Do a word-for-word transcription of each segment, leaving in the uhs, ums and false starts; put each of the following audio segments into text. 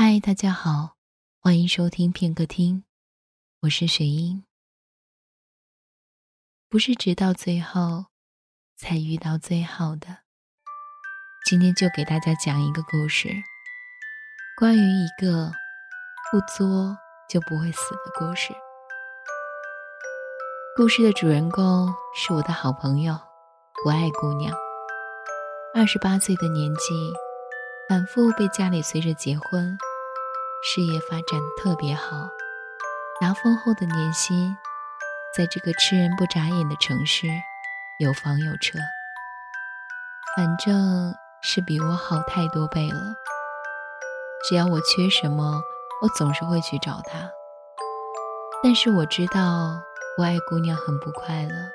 嗨，大家好，欢迎收听片刻听，我是雪英。不是直到最后才遇到最好的。今天就给大家讲一个故事，关于一个不作就不会死的故事。故事的主人公是我的好朋友不爱姑娘，二十八岁的年纪，反复被家里催着结婚，事业发展特别好，拿丰厚的年薪，在这个吃人不眨眼的城市有房有车，反正是比我好太多倍了。只要我缺什么，我总是会去找她。但是我知道我爱姑娘很不快乐，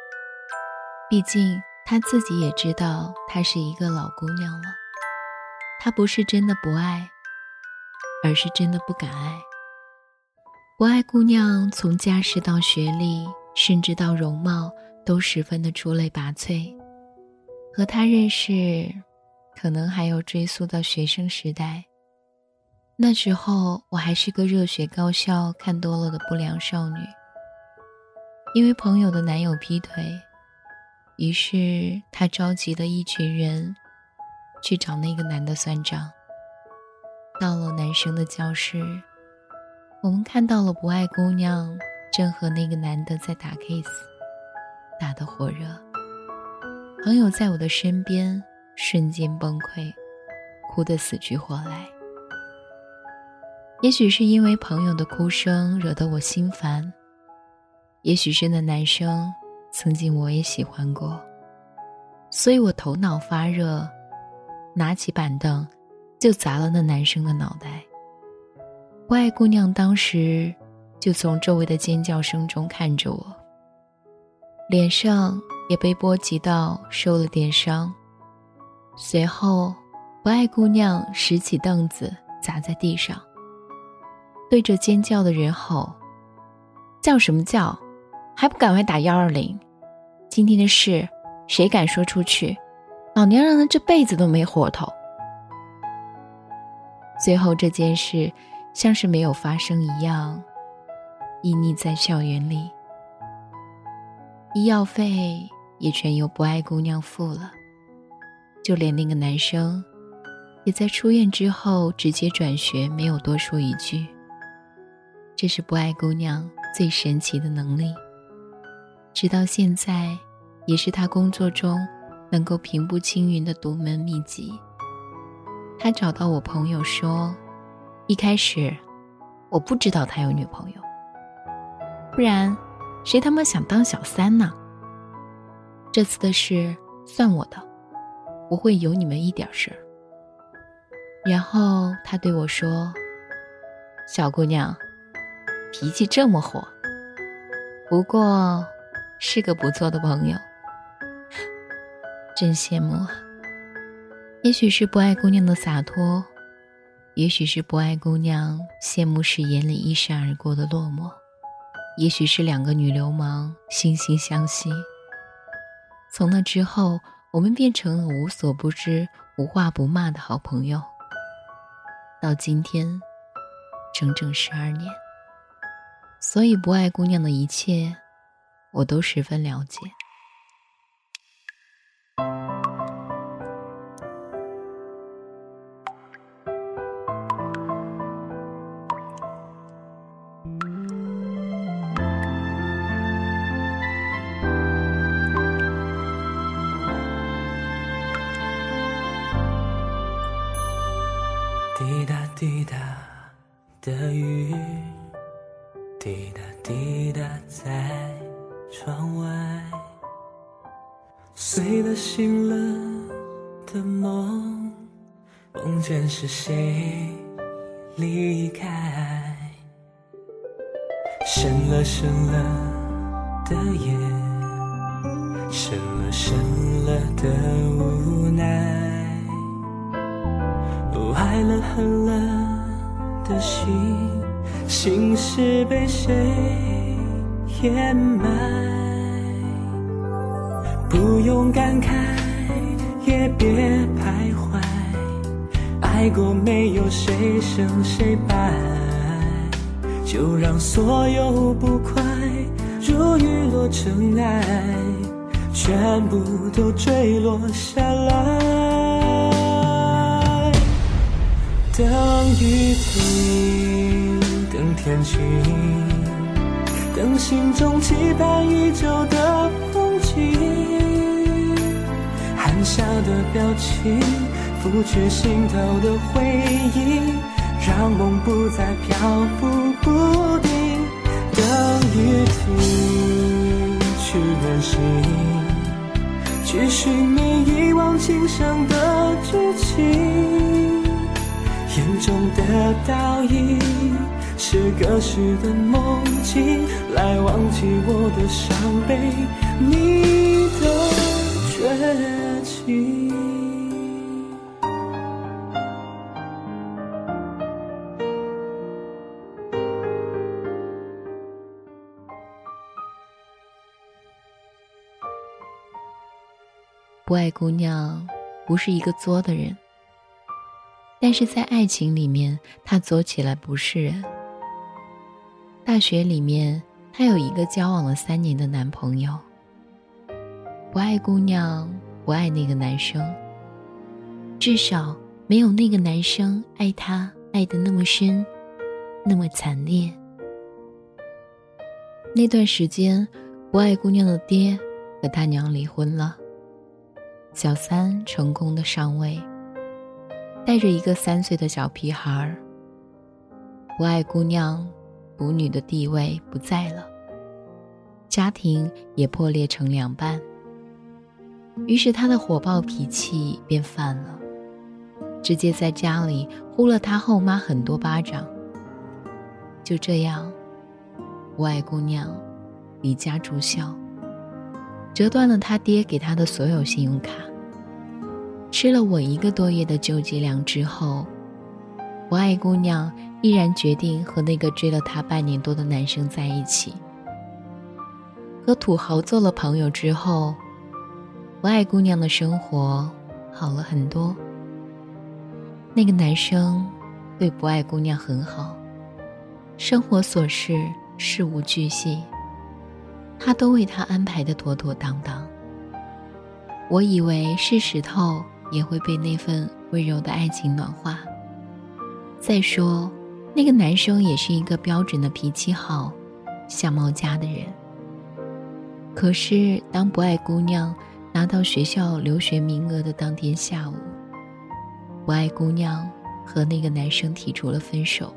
毕竟她自己也知道她是一个老姑娘了。她不是真的不爱，而是真的不敢爱。不爱姑娘从家世到学历，甚至到容貌，都十分的出类拔萃。和她认识，可能还有追溯到学生时代。那时候我还是个热血高校看多了的不良少女。因为朋友的男友劈腿，于是她召集了一群人去找那个男的算账。到了男生的教室，我们看到了不爱姑娘正和那个男的在打 case， 打得火热。朋友在我的身边瞬间崩溃，哭得死去活来。也许是因为朋友的哭声惹得我心烦，也许是那男生曾经我也喜欢过，所以我头脑发热，拿起板凳就砸了那男生的脑袋。不爱姑娘当时就从周围的尖叫声中看着我，脸上也被波及到受了点伤。随后不爱姑娘拾起凳子砸在地上，对着尖叫的人吼：叫什么叫，还不赶快打一二零！今天的事谁敢说出去，老娘让他这辈子都没活头！最后这件事像是没有发生一样，隐匿在校园里。医药费也全由不爱姑娘付了，就连那个男生也在出院之后直接转学，没有多说一句。这是不爱姑娘最神奇的能力，直到现在也是她工作中能够平步青云的独门秘籍。她找到我朋友说，一开始我不知道她有女朋友，不然谁他妈想当小三呢？这次的事算我的，不会有你们一点事儿。然后她对我说，小姑娘脾气这么火，不过是个不错的朋友，真羡慕啊。也许是不爱姑娘的洒脱，也许是不爱姑娘羡慕时眼里一闪而过的落寞，也许是两个女流氓惺惺相惜。从那之后，我们变成了无所不知、无话不骂的好朋友，到今天整整十二年。所以不爱姑娘的一切我都十分了解。滴答滴答的雨，滴答滴答在窗外，碎了醒了的梦，梦见是谁离开，深了深了的夜，深了深了的无奈，爱了恨了的心，心事被谁掩埋，不用感慨也别徘徊，爱爱过没有谁胜谁败，就让所有不快如雨落尘埃，全部都坠落下来。等雨停，等天晴，等心中期盼已久的风景，含笑的表情，拂去心头的回忆，让梦不再漂浮不定。等雨停，去远行，去寻觅一往情深的剧情，眼中的倒影是隔世的梦境，来忘记我的伤悲，你的绝情。不爱姑娘不是一个作的人，但是在爱情里面她作起来不是人。大学里面她有一个交往了三年的男朋友，不爱姑娘不爱那个男生，至少没有那个男生爱她爱得那么深那么惨烈。那段时间不爱姑娘的爹和他娘离婚了，小三成功的上位，带着一个三岁的小屁孩。不爱姑娘母女的地位不在了，家庭也破裂成两半，于是他的火爆脾气便犯了，直接在家里呼了他后妈很多巴掌。就这样，不爱姑娘离家住校，折断了他爹给他的所有信用卡。吃了我一个多月的救济粮之后，不爱姑娘毅然决定和那个追了她半年多的男生在一起。和土豪做了朋友之后，不爱姑娘的生活好了很多。那个男生对不爱姑娘很好，生活琐事事无巨细，他都为她安排得妥妥当当。我以为是石头也会被那份温柔的爱情暖化。再说那个男生也是一个标准的脾气好相貌佳的人。可是当不爱姑娘拿到学校留学名额的当天下午，不爱姑娘和那个男生提出了分手。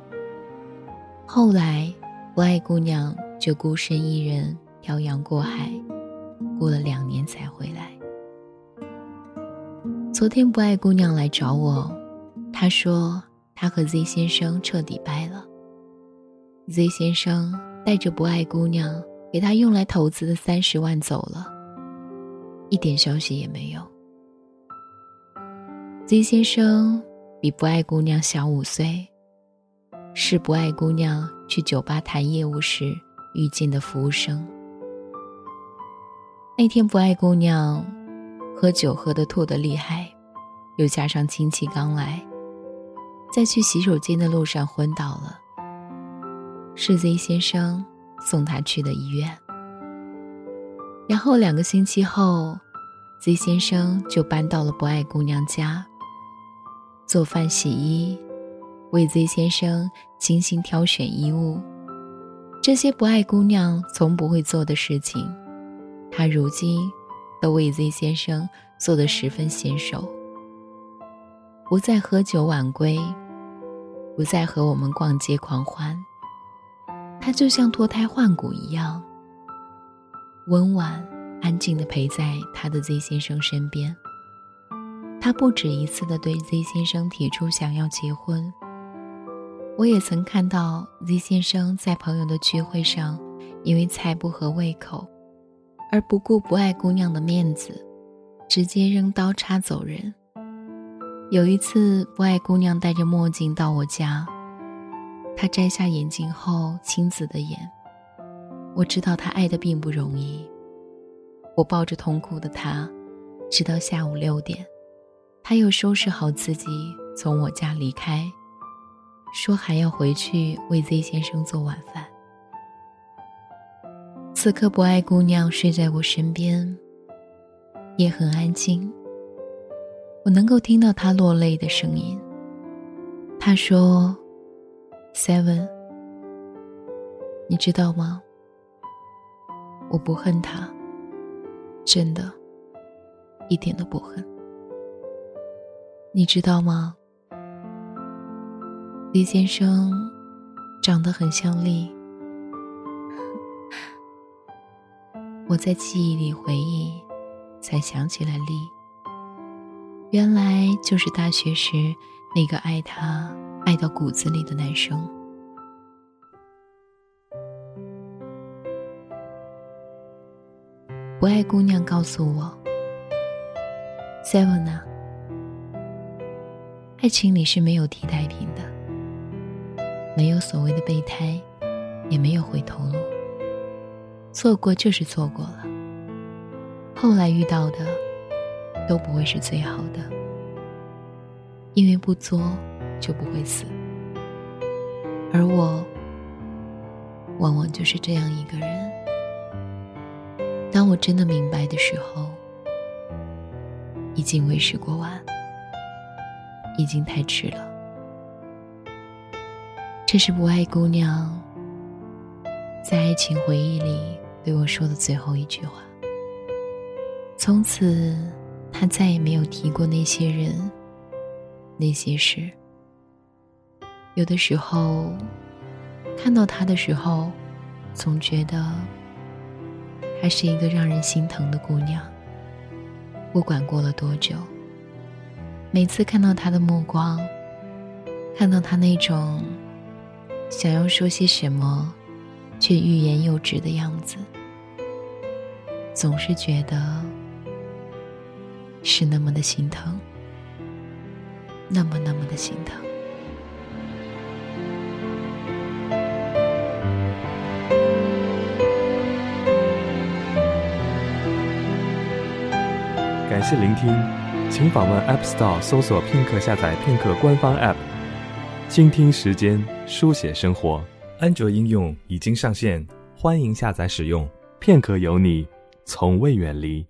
后来不爱姑娘就孤身一人漂洋过海，过了两年才回来。昨天不爱姑娘来找我，她说她和 Z 先生彻底掰了。 Z 先生带着不爱姑娘给她用来投资的三十万走了，一点消息也没有。 Z 先生比不爱姑娘小五岁，是不爱姑娘去酒吧谈业务时遇见的服务生。那天不爱姑娘喝酒喝得吐得厉害，又加上亲戚刚来，在去洗手间的路上昏倒了，是 Z 先生送她去的医院。然后两个星期后 Z 先生就搬到了不爱姑娘家，做饭洗衣，为 Z 先生精心挑选衣物，这些不爱姑娘从不会做的事情，她如今都为 Z 先生做得十分娴熟。不再喝酒晚归，不再和我们逛街狂欢，她就像脱胎换骨一样温婉安静地陪在他的 Z 先生身边。他不止一次地对 Z 先生提出想要结婚，我也曾看到 Z 先生在朋友的聚会上因为菜不合胃口而不顾不爱姑娘的面子，直接扔刀叉走人。有一次不爱姑娘戴着墨镜到我家，她摘下眼镜后青紫的眼，我知道他爱的并不容易。我抱着痛哭的他，直到下午六点，他又收拾好自己从我家离开，说还要回去为 Z 先生做晚饭。此刻不爱姑娘睡在我身边，也很安静，我能够听到她落泪的声音。她说 Seven， 你知道吗，我不恨他，真的一点都不恨。你知道吗，李先生长得很像丽。我在记忆里回忆，才想起来丽原来就是大学时那个爱他爱到骨子里的男生。不爱姑娘告诉我 Seven 啊，爱情里是没有替代品的，没有所谓的备胎，也没有回头路，错过就是错过了，后来遇到的都不会是最好的，因为不作就不会死。而我往往就是这样一个人，当我真的明白的时候，已经为时过晚，已经太迟了。这是不爱姑娘在爱情回忆里对我说的最后一句话。从此，她再也没有提过那些人，那些事。有的时候，看到她的时候，总觉得还是一个让人心疼的姑娘。不管过了多久，每次看到她的目光，看到她那种想要说些什么却欲言又止的样子，总是觉得是那么的心疼，那么那么的心疼。感谢聆听，请访问 App Store 搜索片刻，下载片刻官方 App， 倾听时间，书写生活。安卓应用已经上线，欢迎下载使用。片刻有你，从未远离。